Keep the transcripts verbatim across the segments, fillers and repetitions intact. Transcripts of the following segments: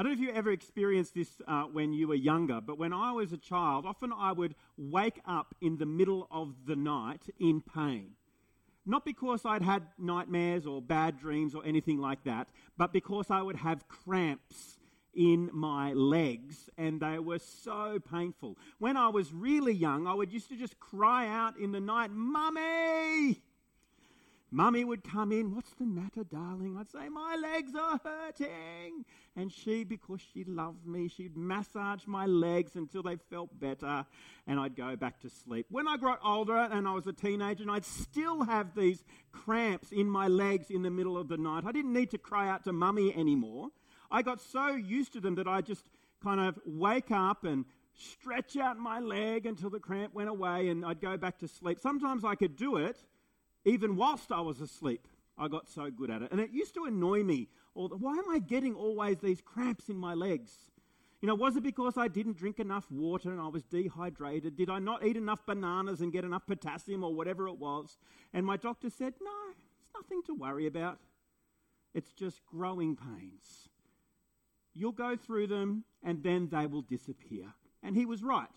I don't know if you ever experienced this uh, when you were younger, but when I was a child, often I would wake up in the middle of the night in pain. Not because I'd had nightmares or bad dreams or anything like that, but because I would have cramps in my legs, and they were so painful. When I was really young, I would used to just cry out in the night, "Mummy!" Mummy would come in, "What's the matter, darling?" I'd say, "My legs are hurting." And she, because she loved me, she'd massage my legs until they felt better, and I'd go back to sleep. When I got older and I was a teenager, and I'd still have these cramps in my legs in the middle of the night, I didn't need to cry out to Mummy anymore. I got so used to them that I just kind of wake up and stretch out my leg until the cramp went away, and I'd go back to sleep. Sometimes I could do it even whilst I was asleep. I got so good at it. And it used to annoy me. All the, why am I getting always these cramps in my legs? You know, was it because I didn't drink enough water and I was dehydrated? Did I not eat enough bananas and get enough potassium or whatever it was? And my doctor said, "No, it's nothing to worry about. It's just growing pains. You'll go through them and then they will disappear." And he was right.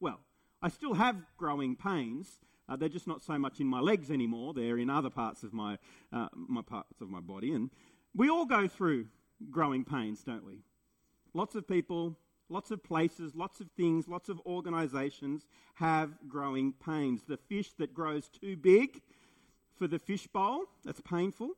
Well, I still have growing pains. Uh, they're just not so much in my legs anymore. They're in other parts of my uh, my parts of my body. And we all go through growing pains, don't we? Lots of people, lots of places, lots of things, lots of organisations have growing pains. The fish that grows too big for the fish bowl, that's painful.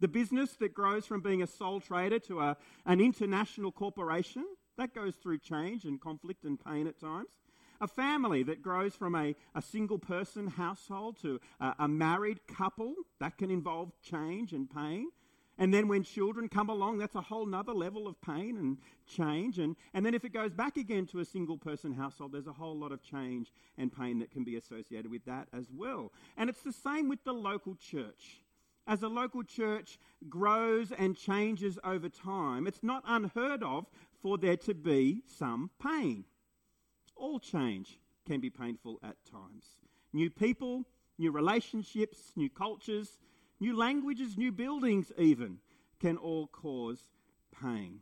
The business that grows from being a sole trader to a, an international corporation, that goes through change and conflict and pain at times. A family that grows from a, a single-person household to a, a married couple, that can involve change and pain. And then when children come along, that's a whole nother level of pain and change. And, and then if it goes back again to a single-person household, there's a whole lot of change and pain that can be associated with that as well. And it's the same with the local church. As a local church grows and changes over time, it's not unheard of for there to be some pain. All change can be painful at times. New people, new relationships, new cultures, new languages, new buildings even can all cause pain.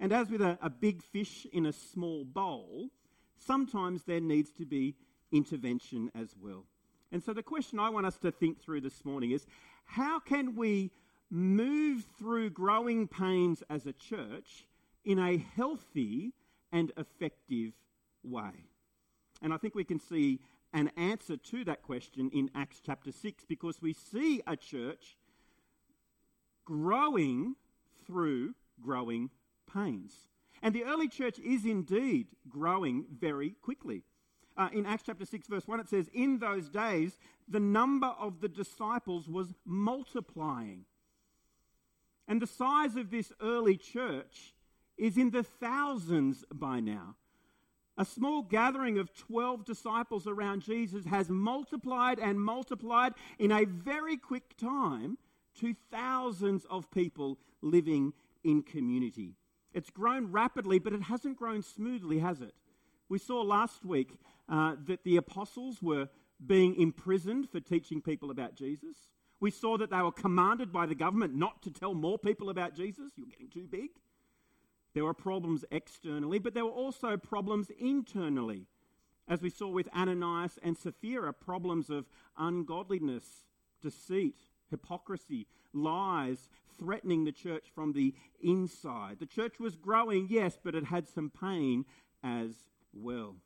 And as with a, a big fish in a small bowl, sometimes there needs to be intervention as well. And so the question I want us to think through this morning is, how can we move through growing pains as a church in a healthy and effective way? And I think we can see an answer to that question in Acts chapter six, because we see a church growing through growing pains. And the early church is indeed growing very quickly. Uh, in Acts chapter six verse one, it says, "In those days, the number of the disciples was multiplying." And the size of this early church is in the thousands by now. A small gathering of twelve disciples around Jesus has multiplied and multiplied in a very quick time to thousands of people living in community. It's grown rapidly, but it hasn't grown smoothly, has it? We saw last week uh, that the apostles were being imprisoned for teaching people about Jesus. We saw that they were commanded by the government not to tell more people about Jesus. "You're getting too big." There were problems externally, but there were also problems internally, as we saw with Ananias and Sapphira, problems of ungodliness, deceit, hypocrisy, lies, threatening the church from the inside. The church was growing, yes, but it had some pain as well.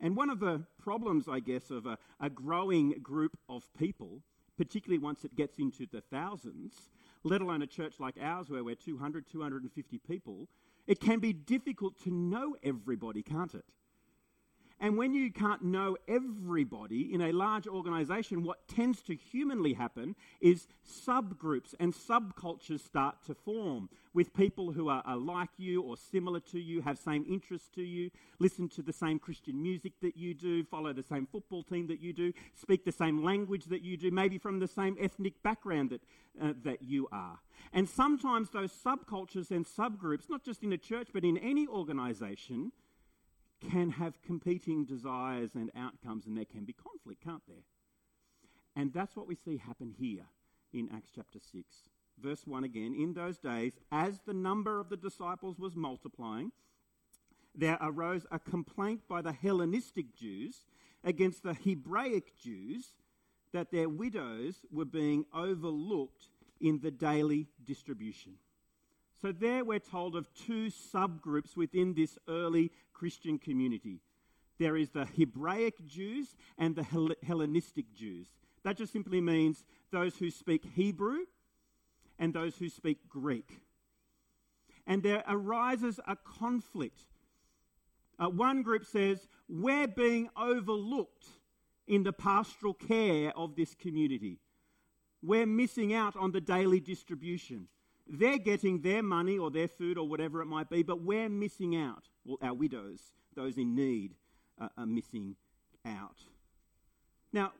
And one of the problems, I guess, of a, a growing group of people, particularly once it gets into the thousands, let alone a church like ours where we're two hundred, two hundred fifty people, it can be difficult to know everybody, can't it? And when you can't know everybody in a large organisation, what tends to humanly happen is subgroups and subcultures start to form with people who are, are like you or similar to you, have same interests to you, listen to the same Christian music that you do, follow the same football team that you do, speak the same language that you do, maybe from the same ethnic background that, uh, that you are. And sometimes those subcultures and subgroups, not just in a church but in any organisation, can have competing desires and outcomes, and there can be conflict, can't there? And that's what we see happen here in Acts chapter six. Verse one again, in those days, as the number of the disciples was multiplying, there arose a complaint by the Hellenistic Jews against the Hebraic Jews that their widows were being overlooked in the daily distribution. So there we're told of two subgroups within this early Christian community. There is the Hebraic Jews and the Hel- Hellenistic Jews. That just simply means those who speak Hebrew and those who speak Greek. And there arises a conflict. Uh, one group says, we're being overlooked in the pastoral care of this community. We're missing out on the daily distribution. They're getting their money or their food or whatever it might be, but we're missing out. Well, our widows, those in need, uh, are missing out. Now,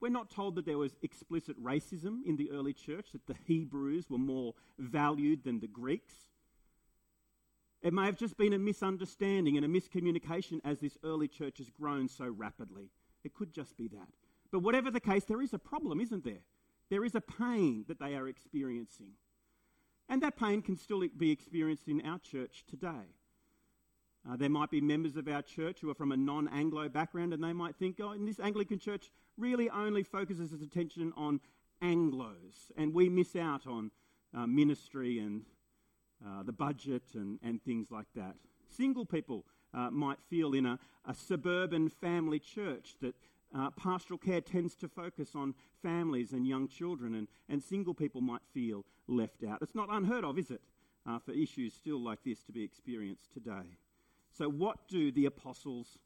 we're not told that there was explicit racism in the early church, that the Hebrews were more valued than the Greeks. It may have just been a misunderstanding and a miscommunication as this early church has grown so rapidly. It could just be that. But whatever the case, there is a problem, isn't there? There is a pain that they are experiencing. And that pain can still be experienced in our church today. Uh, there might be members of our church who are from a non-Anglo background, and they might think, oh, and this Anglican church really only focuses its attention on Anglos, and we miss out on uh, ministry and uh, the budget and, and things like that. Single people uh, might feel in a, a suburban family church that uh, pastoral care tends to focus on families and young children, and, and single people might feel left out. It's not unheard of, is it, uh, for issues still like this to be experienced today. So what do the apostles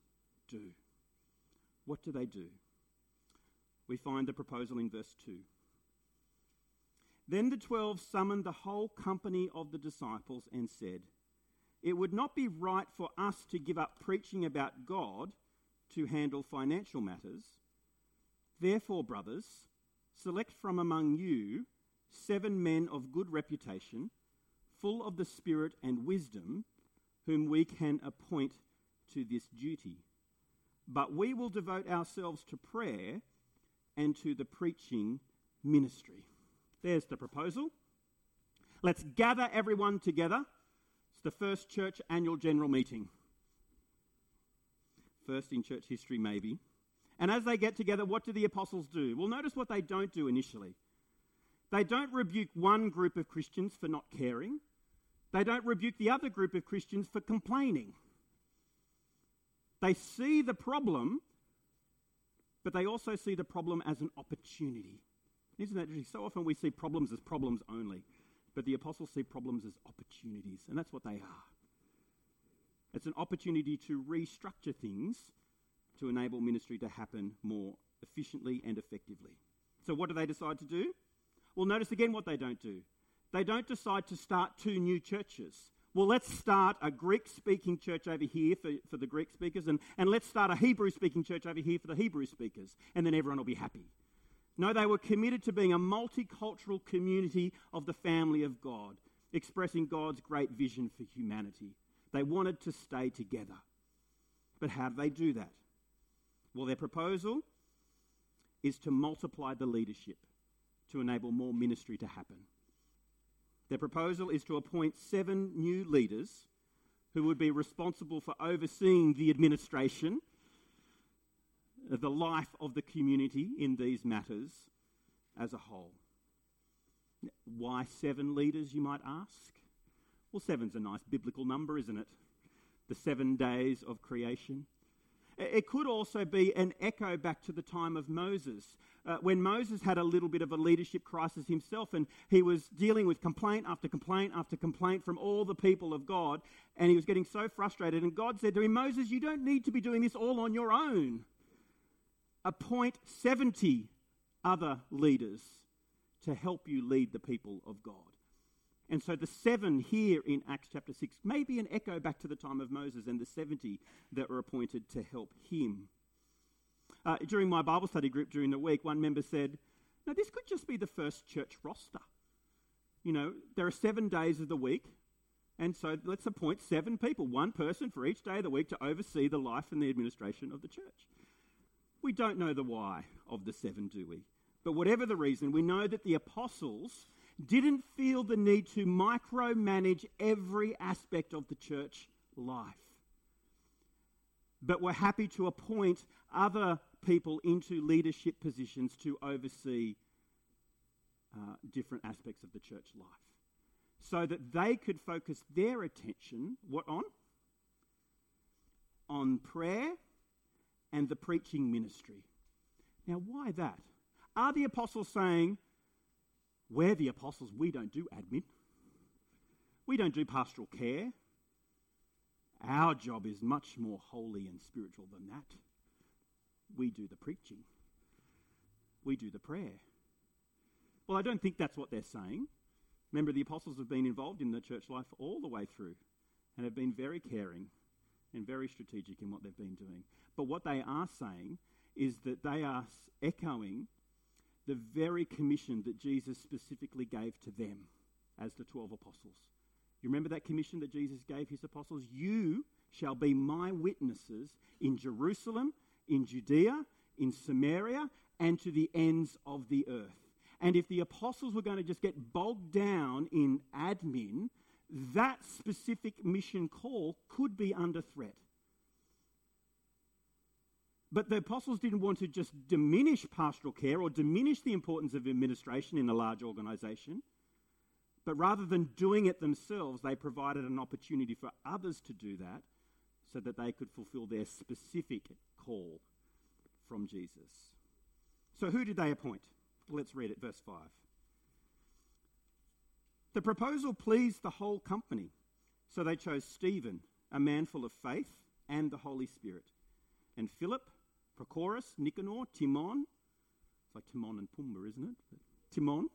do? What do they do? We find the proposal in verse two. Then the twelve summoned the whole company of the disciples and said, it would not be right for us to give up preaching about God to handle financial matters. Therefore, brothers, select from among you seven men of good reputation, full of the Spirit and wisdom, whom we can appoint to this duty. But we will devote ourselves to prayer and to the preaching ministry. There's the proposal. Let's gather everyone together. It's the first church annual general meeting. First in church history, maybe. And as they get together, what do the apostles do? Well, notice what they don't do initially. They don't rebuke one group of Christians for not caring. They don't rebuke the other group of Christians for complaining. They see the problem, but they also see the problem as an opportunity. Isn't that interesting? So often we see problems as problems only, but the apostles see problems as opportunities, and that's what they are. It's an opportunity to restructure things to enable ministry to happen more efficiently and effectively. So what do they decide to do? Well, notice again what they don't do. They don't decide to start two new churches. Well, let's start a Greek-speaking church over here for, for the Greek speakers, and, and let's start a Hebrew-speaking church over here for the Hebrew speakers, and then everyone will be happy. No, they were committed to being a multicultural community of the family of God, expressing God's great vision for humanity. They wanted to stay together. But how do they do that? Well, their proposal is to multiply the leadership to enable more ministry to happen. Their proposal is to appoint seven new leaders who would be responsible for overseeing the administration, the life of the community in these matters as a whole. Why seven leaders, you might ask? Well, seven's a nice biblical number, isn't it? The seven days of creation. It could also be an echo back to the time of Moses, uh, when Moses had a little bit of a leadership crisis himself, and he was dealing with complaint after complaint after complaint from all the people of God, and he was getting so frustrated, and God said to him, Moses, you don't need to be doing this all on your own. Appoint seventy other leaders to help you lead the people of God. And so the seven here in Acts chapter six may be an echo back to the time of Moses and the seventy that were appointed to help him. Uh, during my Bible study group during the week, one member said, "Now this could just be the first church roster. You know, there are seven days of the week, and so let's appoint seven people, one person for each day of the week to oversee the life and the administration of the church." We don't know the why of the seven, do we? But whatever the reason, we know that the apostles didn't feel the need to micromanage every aspect of the church life, but were happy to appoint other people into leadership positions to oversee uh, different aspects of the church life, so that they could focus their attention, what on? On prayer and the preaching ministry. Now, why that? Are the apostles saying, we're the apostles, we don't do admin, we don't do pastoral care, our job is much more holy and spiritual than that? We do the preaching, we do the prayer. Well, I don't think that's what they're saying. Remember, the apostles have been involved in the church life all the way through and have been very caring and very strategic in what they've been doing. But what they are saying is that they are echoing the very commission that Jesus specifically gave to them as the twelve apostles. You remember that commission that Jesus gave his apostles? You shall be my witnesses in Jerusalem, in Judea, in Samaria, and to the ends of the earth. And if the apostles were going to just get bogged down in admin, that specific mission call could be under threat. But the apostles didn't want to just diminish pastoral care or diminish the importance of administration in a large organisation. But rather than doing it themselves, they provided an opportunity for others to do that so that they could fulfil their specific call from Jesus. So who did they appoint? Let's read it, verse five. The proposal pleased the whole company, so they chose Stephen, a man full of faith and the Holy Spirit, and Philip, Prochorus, Nicanor, Timon, it's like Timon and Pumbaa, isn't it? But Timon,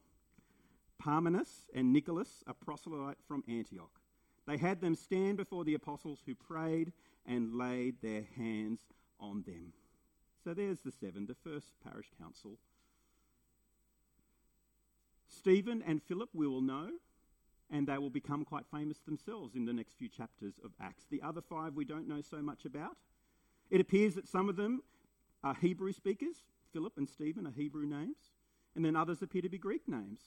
Parmenas, and Nicholas, a proselyte from Antioch. They had them stand before the apostles, who prayed and laid their hands on them. So there's the seven, the first parish council. Stephen and Philip we will know, and they will become quite famous themselves in the next few chapters of Acts. The other five we don't know so much about. It appears that some of them are Hebrew speakers. Philip and Stephen are Hebrew names, and then others appear to be Greek names.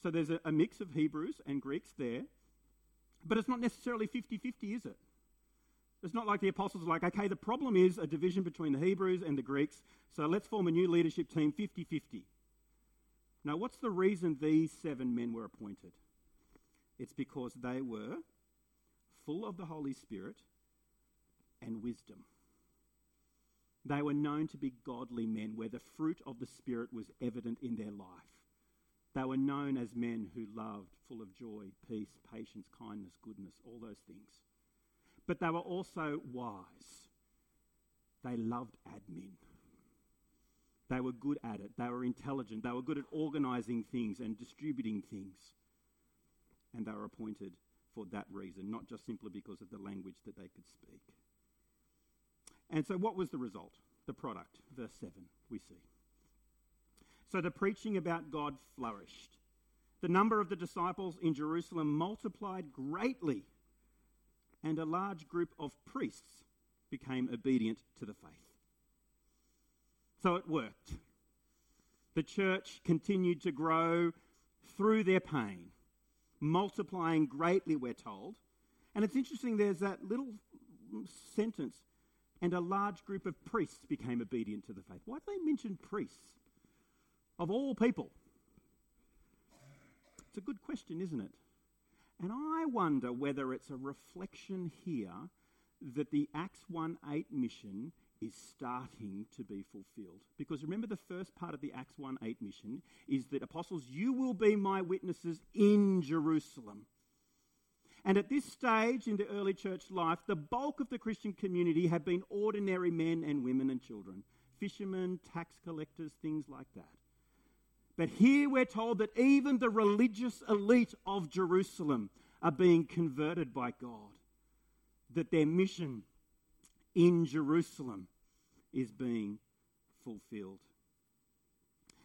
So there's a, a mix of Hebrews and Greeks there, but it's not necessarily fifty-fifty, is it? It's not like the apostles are like, okay, the problem is a division between the Hebrews and the Greeks, so let's form a new leadership team fifty-fifty. Now, what's the reason these seven men were appointed? It's because they were full of the Holy Spirit and wisdom. They were known to be godly men, where the fruit of the Spirit was evident in their life. They were known as men who loved, full of joy, peace, patience, kindness, goodness, all those things. But they were also wise. They loved admin. They were good at it. They were intelligent. They were good at organising things and distributing things. And they were appointed for that reason, not just simply because of the language that they could speak. And so what was the result? The product, verse seven, we see. So the preaching about God flourished. The number of the disciples in Jerusalem multiplied greatly, and a large group of priests became obedient to the faith. So it worked. The church continued to grow through their pain, multiplying greatly, we're told. And it's interesting, there's that little sentence, and a large group of priests became obedient to the faith. Why do they mention priests of all people? It's a good question, isn't it? And I wonder whether it's a reflection here that the Acts one eight mission is starting to be fulfilled. Because remember, the first part of the Acts one eight mission is that, apostles, you will be my witnesses in Jerusalem. And at this stage in the early church life, the bulk of the Christian community had been ordinary men and women and children, fishermen, tax collectors, things like that. But here we're told that even the religious elite of Jerusalem are being converted by God, that their mission in Jerusalem is being fulfilled.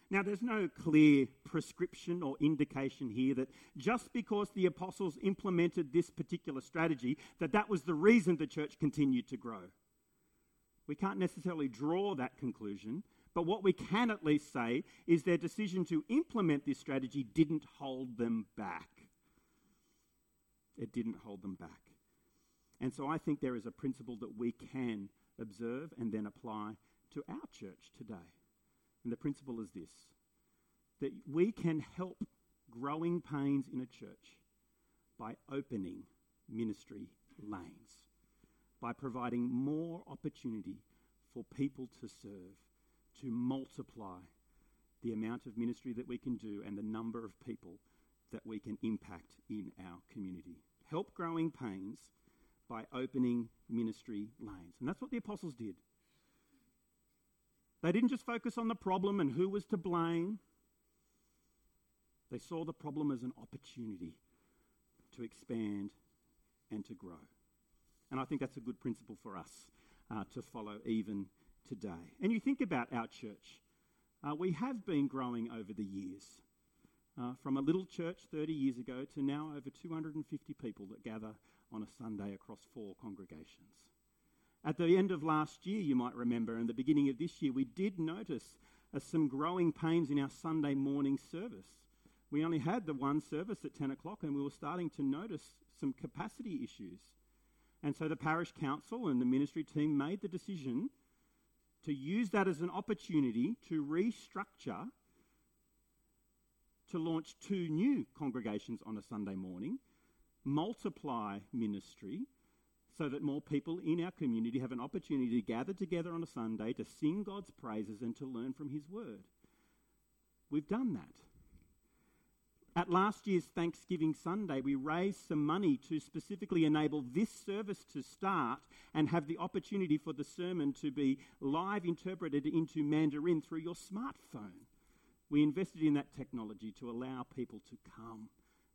Now, there's no clear prescription or indication here that just because the apostles implemented this particular strategy, that that was the reason the church continued to grow. We can't necessarily draw that conclusion, But what we can at least say is their decision to implement this strategy didn't hold them back. It didn't hold them back. And so I think there is a principle that we can observe and then apply to our church today. And the principle is this, that we can help growing pains in a church by opening ministry lanes, by providing more opportunity for people to serve, to multiply the amount of ministry that we can do and the number of people that we can impact in our community. Help growing pains by opening ministry lanes. And that's what the apostles did. They didn't just focus on the problem and who was to blame. They saw the problem as an opportunity to expand and to grow. And I think that's a good principle for us uh, to follow even today. And you think about our church. Uh, we have been growing over the years. Uh, from a little church thirty years ago to now over two hundred fifty people that gather on a Sunday across four congregations. At the end of last year, you might remember, and the beginning of this year, we did notice uh, some growing pains in our Sunday morning service. We only had the one service at ten o'clock and we were starting to notice some capacity issues. And so the parish council and the ministry team made the decision to use that as an opportunity to restructure, to launch two new congregations on a Sunday morning, multiply ministry so that more people in our community have an opportunity to gather together on a Sunday to sing God's praises and to learn from his word. We've done that. At last year's Thanksgiving Sunday, we raised some money to specifically enable this service to start and have the opportunity for the sermon to be live interpreted into Mandarin through your smartphone. We invested in that technology to allow people to come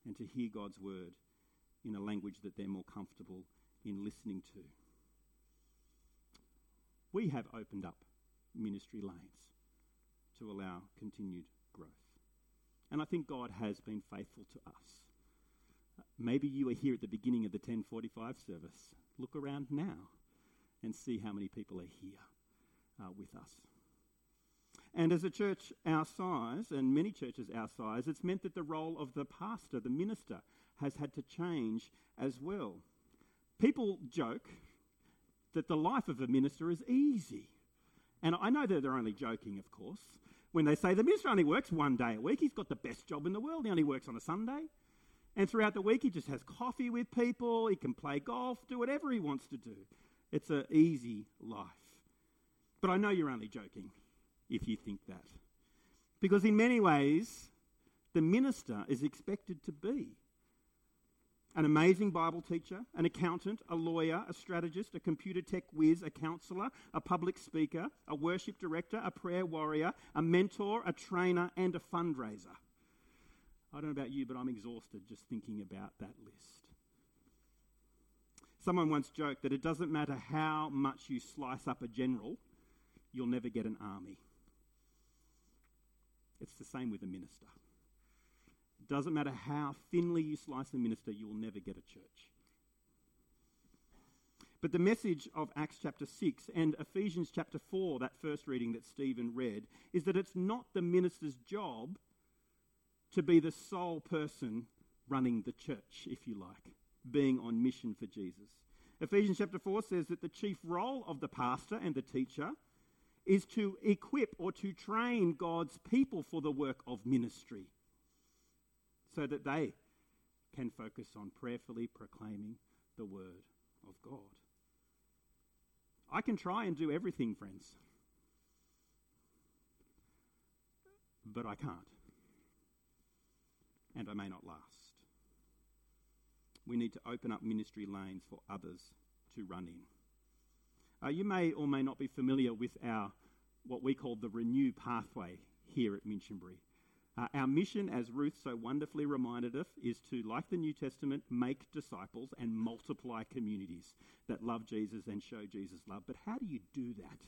and to hear God's word in a language that they're more comfortable in listening to. We have opened up ministry lanes to allow continued growth. And I think God has been faithful to us. Maybe you were here at the beginning of the ten forty-five service. Look around now and see how many people are here uh, with us. And as a church our size, and many churches our size, it's meant that the role of the pastor, the minister, has had to change as well. People joke that the life of a minister is easy. And I know that they're only joking, of course, when they say the minister only works one day a week. He's got the best job in the world. He only works on a Sunday. And throughout the week, he just has coffee with people. He can play golf, do whatever he wants to do. It's an easy life. But I know you're only joking if you think that. Because in many ways, the minister is expected to be an amazing Bible teacher, an accountant, a lawyer, a strategist, a computer tech whiz, a counsellor, a public speaker, a worship director, a prayer warrior, a mentor, a trainer, and a fundraiser. I don't know about you, but I'm exhausted just thinking about that list. Someone once joked that it doesn't matter how much you slice up a general, you'll never get an army. It's the same with a minister. It doesn't matter how thinly you slice a minister, you will never get a church. But the message of Acts chapter six and Ephesians chapter four, that first reading that Stephen read, is that it's not the minister's job to be the sole person running the church, if you like, being on mission for Jesus. Ephesians chapter four says that the chief role of the pastor and the teacher is to equip or to train God's people for the work of ministry, so that they can focus on prayerfully proclaiming the word of God. I can try and do everything, friends, but I can't. And I may not last. We need to open up ministry lanes for others to run in. Uh, you may or may not be familiar with our, what we call the Renew Pathway here at Minchinbury. Uh, our mission, as Ruth so wonderfully reminded us, is to, like the New Testament, make disciples and multiply communities that love Jesus and show Jesus love. But how do you do that?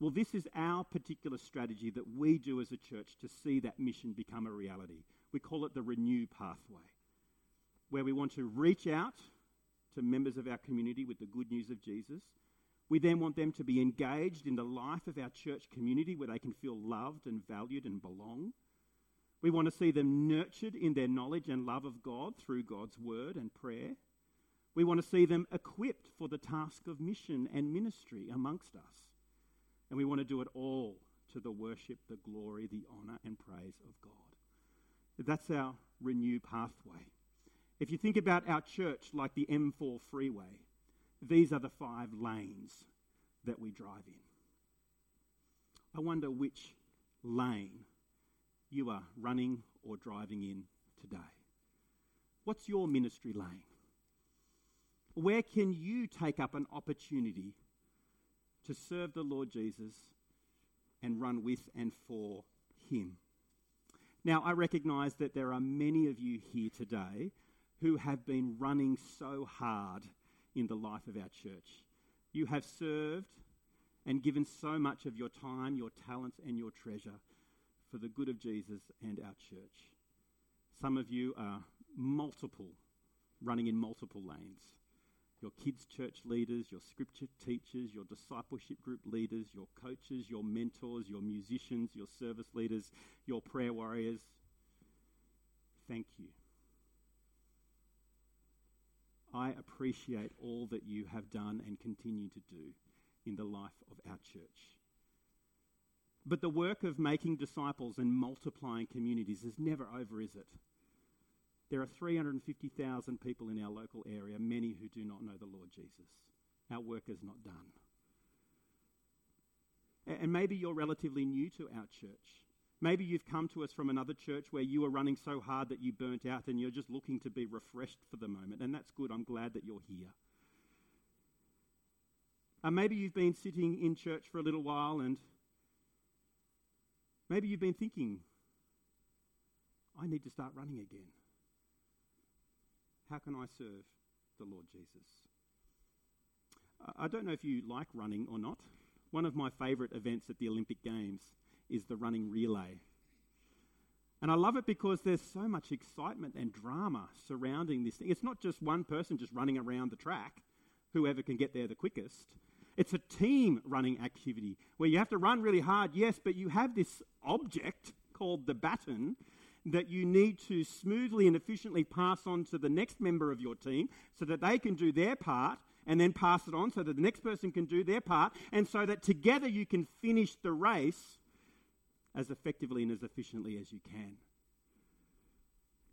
Well, this is our particular strategy that we do as a church to see that mission become a reality. We call it the Renew Pathway, where we want to reach out to members of our community with the good news of Jesus. We then want them to be engaged in the life of our church community where they can feel loved and valued and belong. We want to see them nurtured in their knowledge and love of God through God's word and prayer. We want to see them equipped for the task of mission and ministry amongst us. And we want to do it all to the worship, the glory, the honour and praise of God. That's our Renew pathway. If you think about our church like the M four freeway, these are the five lanes that we drive in. I wonder which lane you are running or driving in today. What's your ministry lane? Where can you take up an opportunity to serve the Lord Jesus and run with and for him? Now, I recognise that there are many of you here today who have been running so hard in the life of our church. You have served and given so much of your time, your talents and your treasure for the good of Jesus and our church. Some of you are multiple, running in multiple lanes. Your kids' church leaders, your scripture teachers, your discipleship group leaders, your coaches, your mentors, your musicians, your service leaders, your prayer warriors. Thank you. I appreciate all that you have done and continue to do in the life of our church. But the work of making disciples and multiplying communities is never over, is it? There are three hundred fifty thousand people in our local area, many who do not know the Lord Jesus. Our work is not done. And maybe you're relatively new to our church. Maybe you've come to us from another church where you were running so hard that you burnt out and you're just looking to be refreshed for the moment. And that's good. I'm glad that you're here. And maybe you've been sitting in church for a little while and maybe you've been thinking, I need to start running again. How can I serve the Lord Jesus? I don't know if you like running or not. One of my favourite events at the Olympic Games is the running relay. And I love it because there's so much excitement and drama surrounding this thing. It's not just one person just running around the track, whoever can get there the quickest. It's a team running activity where you have to run really hard, yes, but you have this object called the baton that you need to smoothly and efficiently pass on to the next member of your team so that they can do their part and then pass it on so that the next person can do their part and so that together you can finish the race as effectively and as efficiently as you can.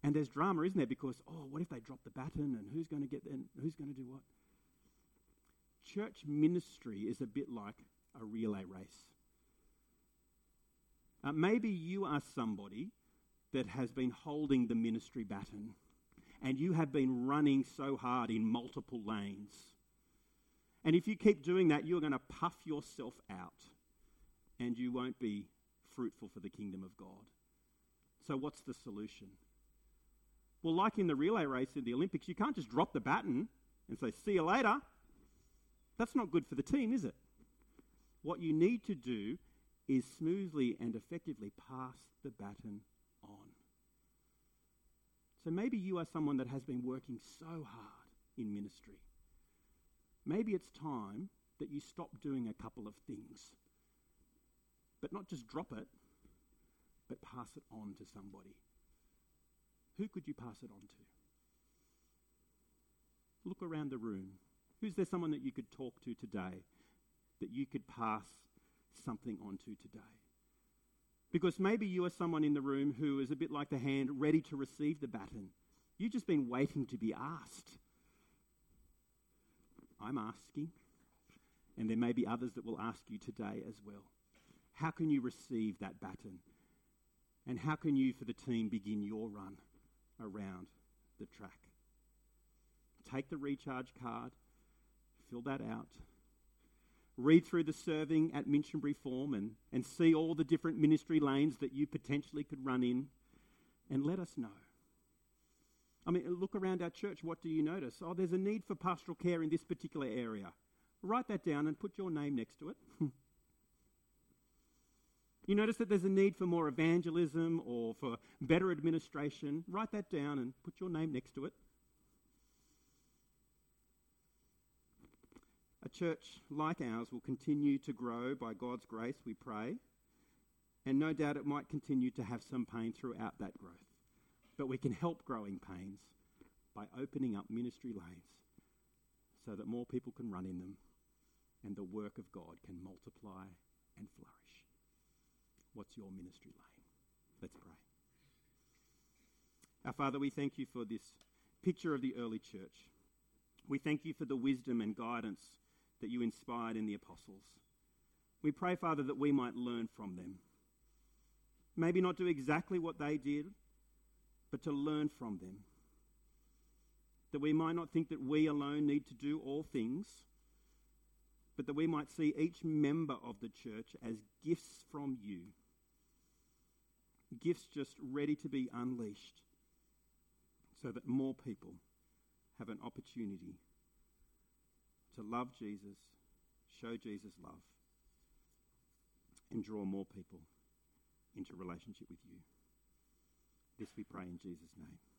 And there's drama, isn't there? Because, oh, what if they drop the baton and who's going to get there and who's going to do what? Church ministry is a bit like a relay race. Uh, maybe you are somebody that has been holding the ministry baton and you have been running so hard in multiple lanes. And if you keep doing that, you're going to puff yourself out and you won't be fruitful for the kingdom of God. So what's the solution? Well, like in the relay race in the Olympics, you can't just drop the baton and say, see you later. That's not good for the team, is it? What you need to do is smoothly and effectively pass the baton on. So maybe you are someone that has been working so hard in ministry. Maybe it's time that you stop doing a couple of things. But not just drop it, but pass it on to somebody. Who could you pass it on to? Look around the room. Who's there someone that you could talk to today, that you could pass something on to today? Because maybe you are someone in the room who is a bit like the hand ready to receive the baton. You've just been waiting to be asked. I'm asking, and there may be others that will ask you today as well. How can you receive that baton? And how can you, for the team, begin your run around the track? Take the recharge card, fill that out, read through the serving at Minchinbury form and, and see all the different ministry lanes that you potentially could run in, and let us know. I mean, look around our church, what do you notice? Oh, there's a need for pastoral care in this particular area. Write that down and put your name next to it. You notice that there's a need for more evangelism or for better administration. Write that down and put your name next to it. A church like ours will continue to grow by God's grace, we pray, and no doubt it might continue to have some pain throughout that growth. But we can help growing pains by opening up ministry lanes so that more people can run in them and the work of God can multiply and flourish. What's your ministry lane? Let's pray. Our Father, we thank you for this picture of the early church. We thank you for the wisdom and guidance that you inspired in the apostles. We pray, Father, that we might learn from them. Maybe not do exactly what they did, but to learn from them. That we might not think that we alone need to do all things, but that we might see each member of the church as gifts from you. Gifts just ready to be unleashed so that more people have an opportunity to love Jesus, show Jesus love, and draw more people into relationship with you. This we pray in Jesus' name.